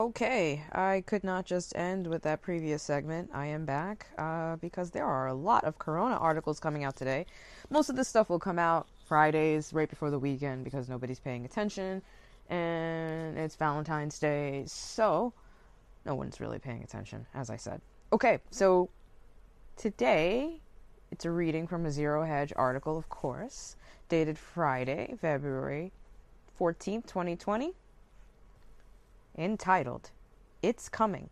Okay, I could not just end with that previous segment. I am back because there are a lot of Corona articles coming out today. Most of this stuff will come out Fridays, right before the weekend, because nobody's paying attention, and it's Valentine's Day, so no one's really paying attention, as I said. Okay, so today, it's a reading from a Zero Hedge article, of course, dated Friday, February 14th, 2020. Entitled, It's Coming.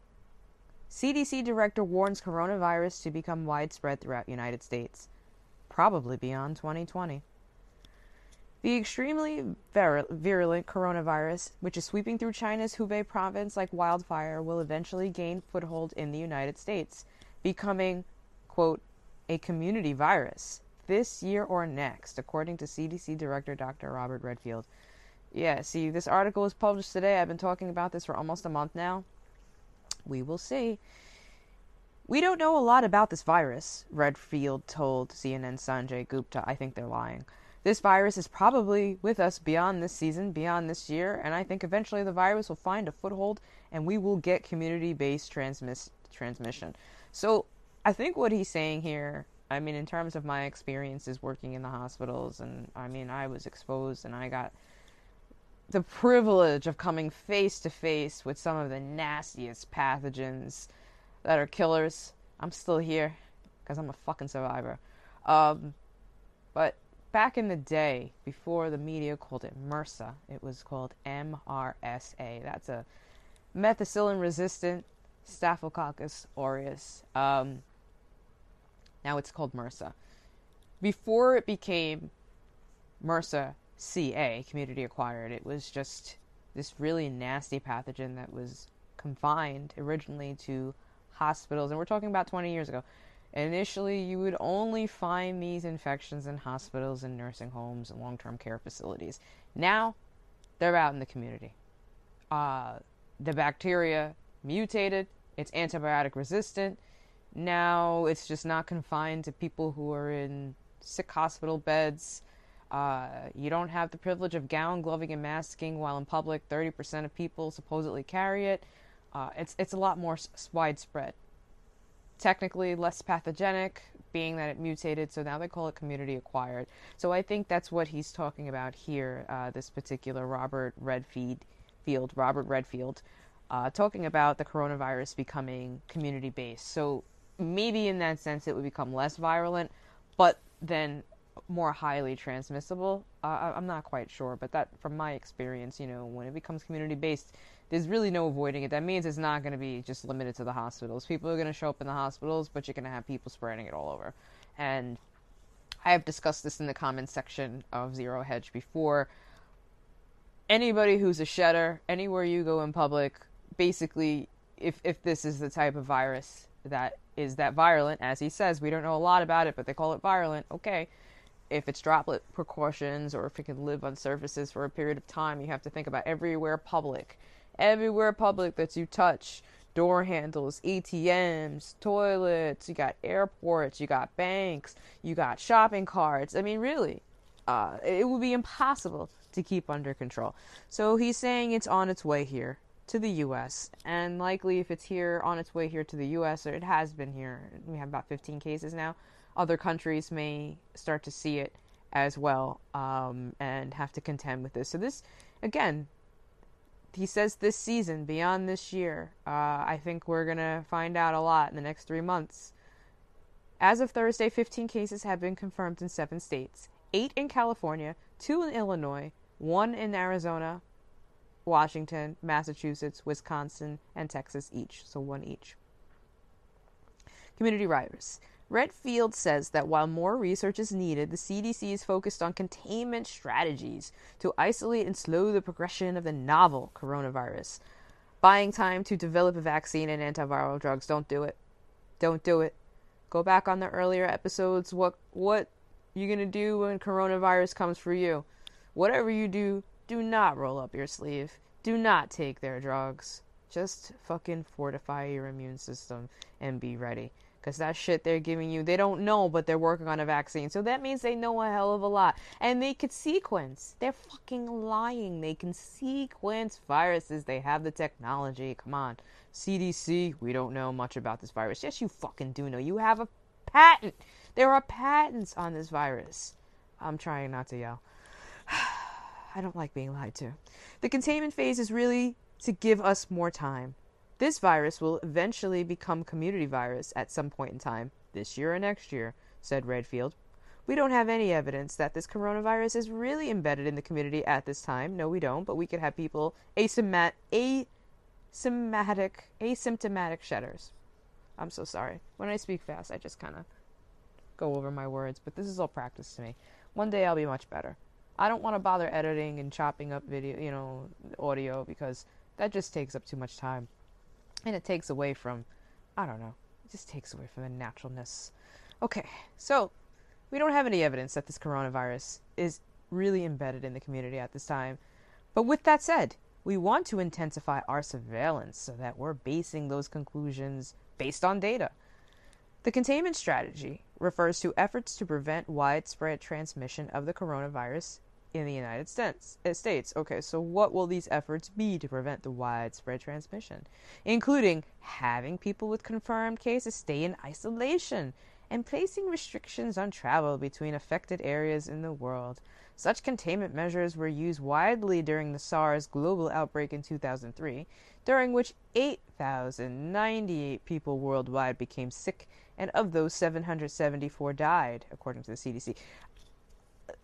CDC Director Warns Coronavirus to Become Widespread Throughout United States, Probably Beyond 2020. The extremely virulent coronavirus, which is sweeping through China's Hubei province like wildfire, will eventually gain foothold in the United States, becoming, quote, a community virus this year or next, according to CDC Director Dr. Robert Redfield. Yeah, see, this article was published today. I've been talking about this for almost a month now. We will see. We don't know a lot about this virus, Redfield told CNN's Sanjay Gupta. I think they're lying. This virus is probably with us beyond this season, beyond this year, and I think eventually the virus will find a foothold and we will get community-based transmission. So I think what he's saying here, I mean, in terms of my experiences working in the hospitals, and I mean, I was exposed and I got the privilege of coming face to face with some of the nastiest pathogens that are killers. I'm still here because I'm a fucking survivor. But back in the day, before the media called it MRSA, it was called MRSA. That's a methicillin-resistant Staphylococcus aureus. Now it's called MRSA. Before it became MRSA, CA, community acquired, it was just this really nasty pathogen that was confined originally to hospitals, and we're talking about 20 years ago. Initially, you would only find these infections in hospitals and nursing homes and long-term care facilities. Now, they're out in the community. The bacteria mutated, it's antibiotic resistant. Now, it's just not confined to people who are in sick hospital beds. You don't have the privilege of gown, gloving, and masking while in public. 30% of people supposedly carry it. It's a lot more widespread. Technically less pathogenic, being that it mutated, so now they call it community acquired. So I think that's what he's talking about here, this particular Robert Redfield, talking about the coronavirus becoming community-based. So maybe in that sense it would become less virulent, but then more highly transmissible. I'm not quite sure, but that, from my experience, you know, when it becomes community-based, there's really no avoiding it. That means it's not going to be just limited to the hospitals. People are going to show up in the hospitals, but you're going to have people spreading it all over. And I have discussed this in the comments section of Zero Hedge before. Anybody who's a shedder, anywhere you go in public, basically, if this is the type of virus that is that virulent, as he says, we don't know a lot about it, but they call it virulent, okay. If it's droplet precautions or if it can live on surfaces for a period of time, you have to think about everywhere public that you touch, door handles, ATMs, toilets, you got airports, you got banks, you got shopping carts. I mean, really, it would be impossible to keep under control. So he's saying it's on its way here to the U.S. And likely if it's here on its way here to the U.S., or it has been here, we have about 15 cases now. Other countries may start to see it as well, and have to contend with this. So this, again, he says this season, beyond this year, I think we're going to find out a lot in the next 3 months. As of Thursday, 15 cases have been confirmed in 7 states, 8 in California, 2 in Illinois, 1 in Arizona, Washington, Massachusetts, Wisconsin, and Texas each. So 1 each. Community virus. Redfield says that while more research is needed, the CDC is focused on containment strategies to isolate and slow the progression of the novel coronavirus. Buying time to develop a vaccine and antiviral drugs. Don't do it. Don't do it. Go back on the earlier episodes. What you gonna do when coronavirus comes for you? Whatever you do, do not roll up your sleeve. Do not take their drugs. Just fucking fortify your immune system and be ready. Because that shit they're giving you, they don't know, but they're working on a vaccine. So that means they know a hell of a lot. And they could sequence. They're fucking lying. They can sequence viruses. They have the technology. Come on. CDC, we don't know much about this virus. Yes, you fucking do know. You have a patent. There are patents on this virus. I'm trying not to yell. I don't like being lied to. The containment phase is really to give us more time. This virus will eventually become community virus at some point in time, this year or next year, said Redfield. We don't have any evidence that this coronavirus is really embedded in the community at this time. No, we don't, but we could have people asymptomatic shedders. I'm so sorry. When I speak fast, I just kind of go over my words, but this is all practice to me. One day I'll be much better. I don't want to bother editing and chopping up video, audio, because that just takes up too much time. And it takes away from, I don't know, it just takes away from the naturalness. Okay, so we don't have any evidence that this coronavirus is really embedded in the community at this time. But with that said, we want to intensify our surveillance so that we're basing those conclusions based on data. The containment strategy refers to efforts to prevent widespread transmission of the coronavirus in the United States. Okay, so what will these efforts be to prevent the widespread transmission? Including having people with confirmed cases stay in isolation and placing restrictions on travel between affected areas in the world. Such containment measures were used widely during the SARS global outbreak in 2003, during which 8,098 people worldwide became sick, and of those 774 died, according to the CDC.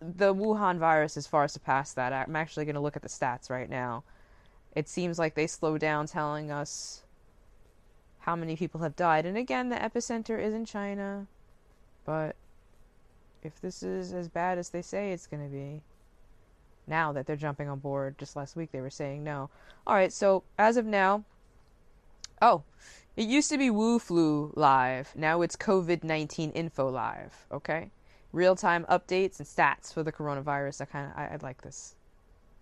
The Wuhan virus has far surpassed that. I'm actually going to look at the stats right now. It seems like they slow down telling us how many people have died. And again, the epicenter is in China. But if this is as bad as they say it's going to be, now that they're jumping on board, just last week they were saying no. All right, so as of now, it used to be Wu Flu Live. Now it's COVID-19 Info Live, okay? Real-time updates and stats for the coronavirus. I like this.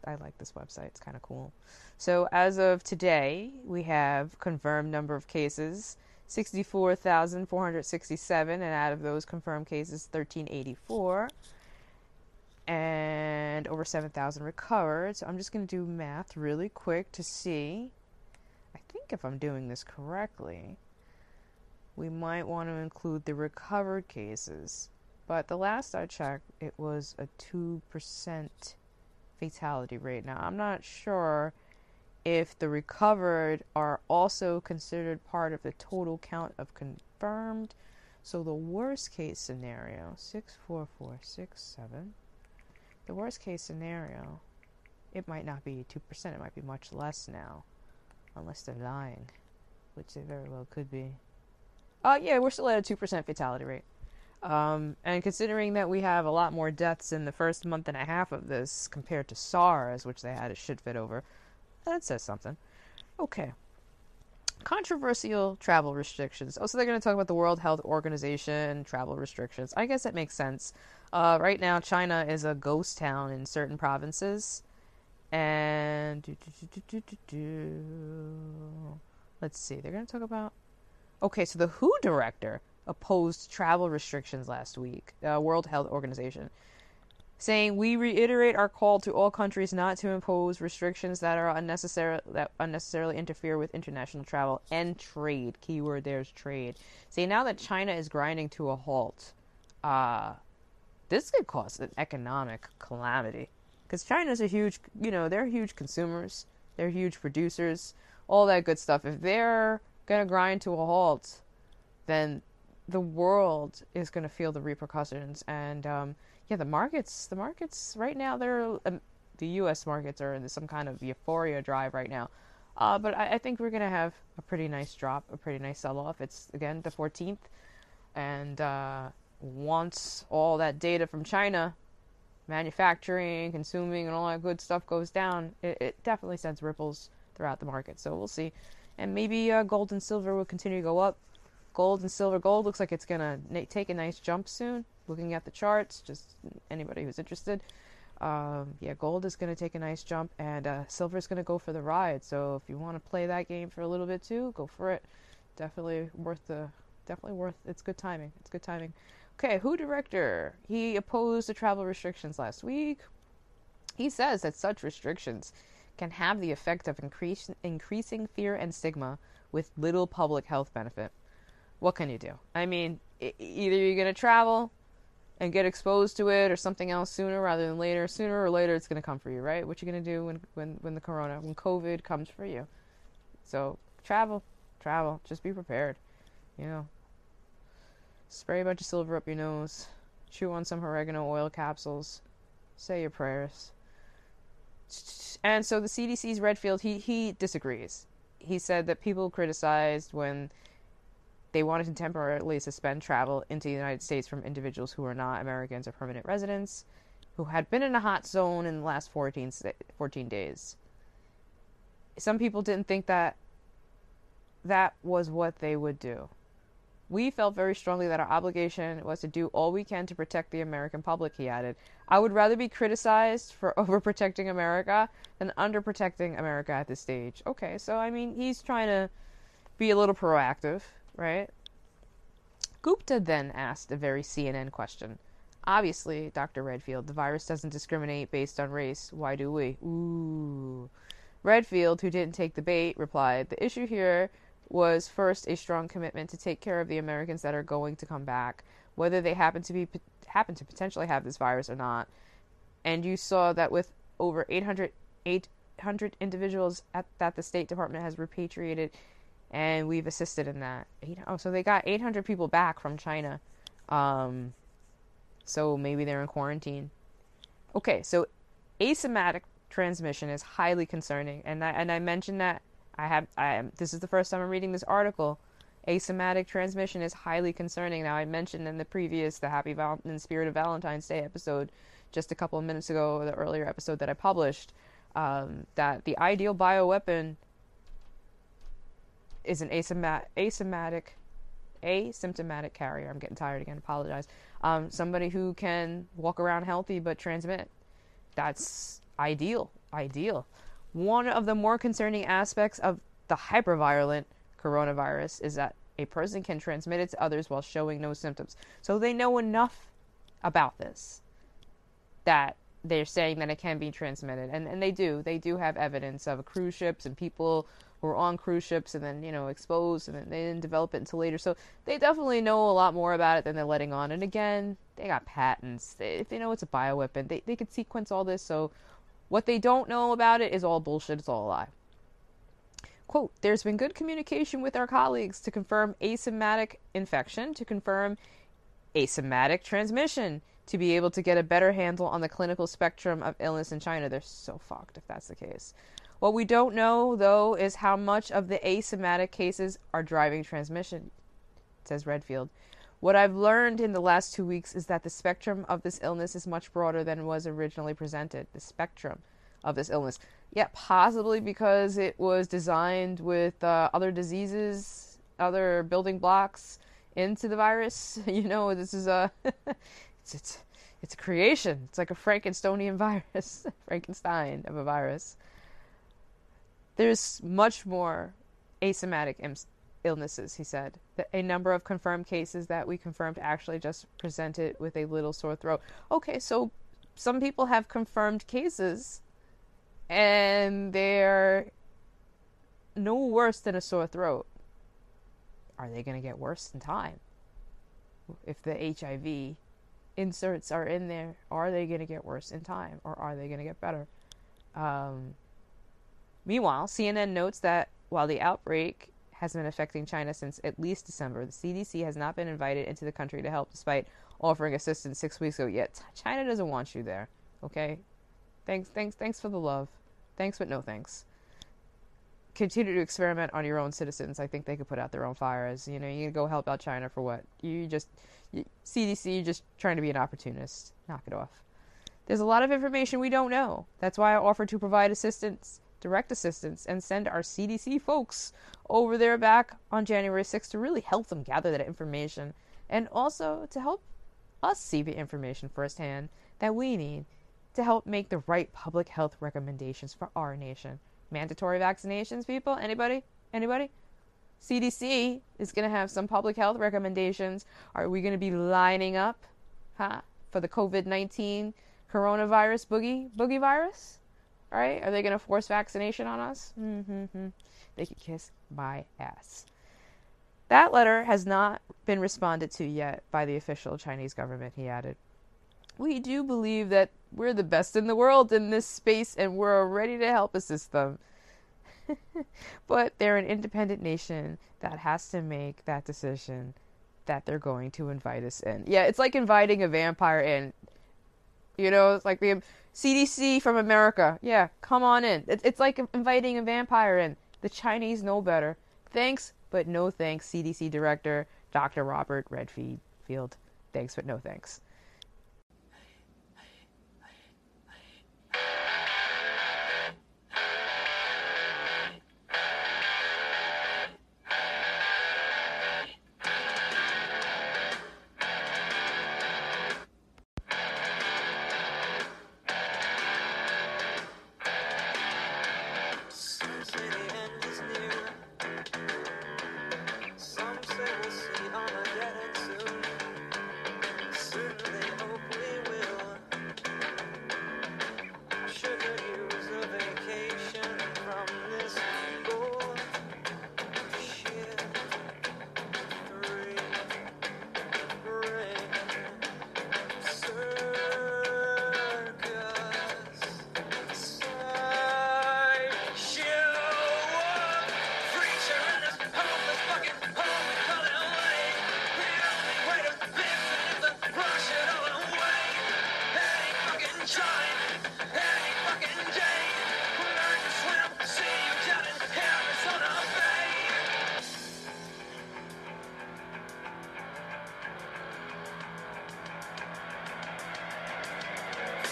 I like this website. It's kind of cool. So as of today, we have confirmed number of cases, 64,467, and out of those confirmed cases, 1,384, and over 7,000 recovered. So I'm just going to do math really quick to see. I think if I'm doing this correctly, we might want to include the recovered cases. But the last I checked, it was a 2% fatality rate. Now, I'm not sure if the recovered are also considered part of the total count of confirmed. So the worst case scenario, 64467, the worst case scenario, it might not be 2%. It might be much less now, unless they're lying, which they very well could be. Yeah, we're still at a 2% fatality rate. And considering that we have a lot more deaths in the first month and a half of this compared to SARS, which they had a shit fit over, that says something. Okay. Controversial travel restrictions. Oh, so they're going to talk about the World Health Organization travel restrictions. I guess that makes sense. Right now, China is a ghost town in certain provinces. And let's see. They're going to talk about... Okay, so the WHO director opposed travel restrictions last week, World Health Organization, saying, "We reiterate our call to all countries not to impose restrictions that are unnecessarily interfere with international travel and trade." Keyword there's trade. See, now that China is grinding to a halt, this could cause an economic calamity, because China's a huge, they're huge consumers, they're huge producers, all that good stuff. If they're gonna grind to a halt, then the world is going to feel the repercussions. And the markets right now, they're the U.S. markets are in some kind of euphoria drive right now. But I think we're going to have a pretty nice drop, a pretty nice sell-off. It's, again, the 14th. And once all that data from China, manufacturing, consuming, and all that good stuff goes down, it definitely sends ripples throughout the market. So we'll see. And maybe gold and silver will continue to go up. Gold and silver. Gold looks like it's going to take a nice jump soon. Looking at the charts, just anybody who's interested. Gold is going to take a nice jump, and silver is going to go for the ride. So if you want to play that game for a little bit too, go for it. Definitely worth the definitely worth, it's good timing. It's good timing. Okay, WHO director, he opposed the travel restrictions last week. He says that such restrictions can have the effect of increasing fear and stigma with little public health benefit. What can you do? I mean, either you're going to travel and get exposed to it or something else sooner rather than later. Sooner or later, it's going to come for you, right? What you going to do when COVID comes for you? So travel, just be prepared, you know. Spray a bunch of silver up your nose, chew on some oregano oil capsules, say your prayers. And so the CDC's Redfield, he disagrees. He said that people criticized when they wanted to temporarily suspend travel into the United States from individuals who are not Americans or permanent residents, who had been in a hot zone in the last 14 days. Some people didn't think that was what they would do. We felt very strongly that our obligation was to do all we can to protect the American public, he added. I would rather be criticized for overprotecting America than underprotecting America at this stage. Okay, so, I mean, he's trying to be a little proactive, right? Gupta then asked a very CNN question. Obviously, Dr. Redfield, the virus doesn't discriminate based on race. Why do we? Ooh. Redfield, who didn't take the bait, replied, the issue here was first a strong commitment to take care of the Americans that are going to come back, whether they happen to potentially have this virus or not. And you saw that with over 800 individuals that the State Department has repatriated, and we've assisted in that. So they got 800 people back from China. So maybe they're in quarantine. Okay, so asymptomatic transmission is highly concerning, and I mentioned that. This is the first time I'm reading this article. Asymptomatic transmission is highly concerning. Now, I mentioned in the Happy in Spirit of Valentine's Day episode just a couple of minutes ago, the earlier episode that I published, that the ideal bioweapon is an asymptomatic carrier. I'm getting tired again. Apologize. Somebody who can walk around healthy but transmit. That's ideal. One of the more concerning aspects of the hypervirulent coronavirus is that a person can transmit it to others while showing no symptoms. So they know enough about this that they're saying that it can be transmitted. And they do have evidence of cruise ships and people who are on cruise ships and then, exposed, and then they didn't develop it until later. So they definitely know a lot more about it than they're letting on. And again, they got patents. If they know it's a bioweapon, they could sequence all this. So what they don't know about it is all bullshit. It's all a lie. Quote, there's been good communication with our colleagues to confirm asymptomatic infection, to confirm asymptomatic transmission, to be able to get a better handle on the clinical spectrum of illness in China. They're so fucked if that's the case. What we don't know, though, is how much of the asymptomatic cases are driving transmission, says Redfield. What I've learned in the last 2 weeks is that the spectrum of this illness is much broader than was originally presented. The spectrum of this illness. Yeah, possibly because it was designed with other diseases, other building blocks into the virus. This is a... it's a creation. It's like a Frankensteinian virus. Frankenstein of a virus. There's much more asymptomatic illnesses, he said. A number of confirmed cases that we confirmed actually just presented with a little sore throat. Okay, so some people have confirmed cases and they're no worse than a sore throat. Are they going to get worse in time? If the HIV inserts are in there, are they going to get worse in time or are they going to get better? Meanwhile, CNN notes that while the outbreak has been affecting China since at least December. The CDC has not been invited into the country to help despite offering assistance 6 weeks ago. Yet China doesn't want you there. Okay? Thanks for the love. Thanks, but no thanks. Continue to experiment on your own citizens. I think they could put out their own fires. You go help out China for what? CDC, you're just trying to be an opportunist. Knock it off. There's a lot of information we don't know. That's why I offered to provide assistance, direct assistance, and send our CDC folks over there back on January 6th to really help them gather that information and also to help us see the information firsthand that we need to help make the right public health recommendations for our nation. Mandatory vaccinations, people? Anybody? CDC is going to have some public health recommendations. Are we going to be lining up for the COVID-19 coronavirus boogie virus? All right? Are they going to force vaccination on us? Mm-hmm. They could kiss my ass. That letter has not been responded to yet by the official Chinese government, he added. We do believe that we're the best in the world in this space and we're ready to help assist them. But they're an independent nation that has to make that decision that they're going to invite us in. Yeah, it's like inviting a vampire in. You know, it's like the CDC from America. Yeah, come on in. It's like inviting a vampire in. The Chinese know better. Thanks, but no thanks, CDC Director Dr. Robert Redfield. Thanks, but no thanks.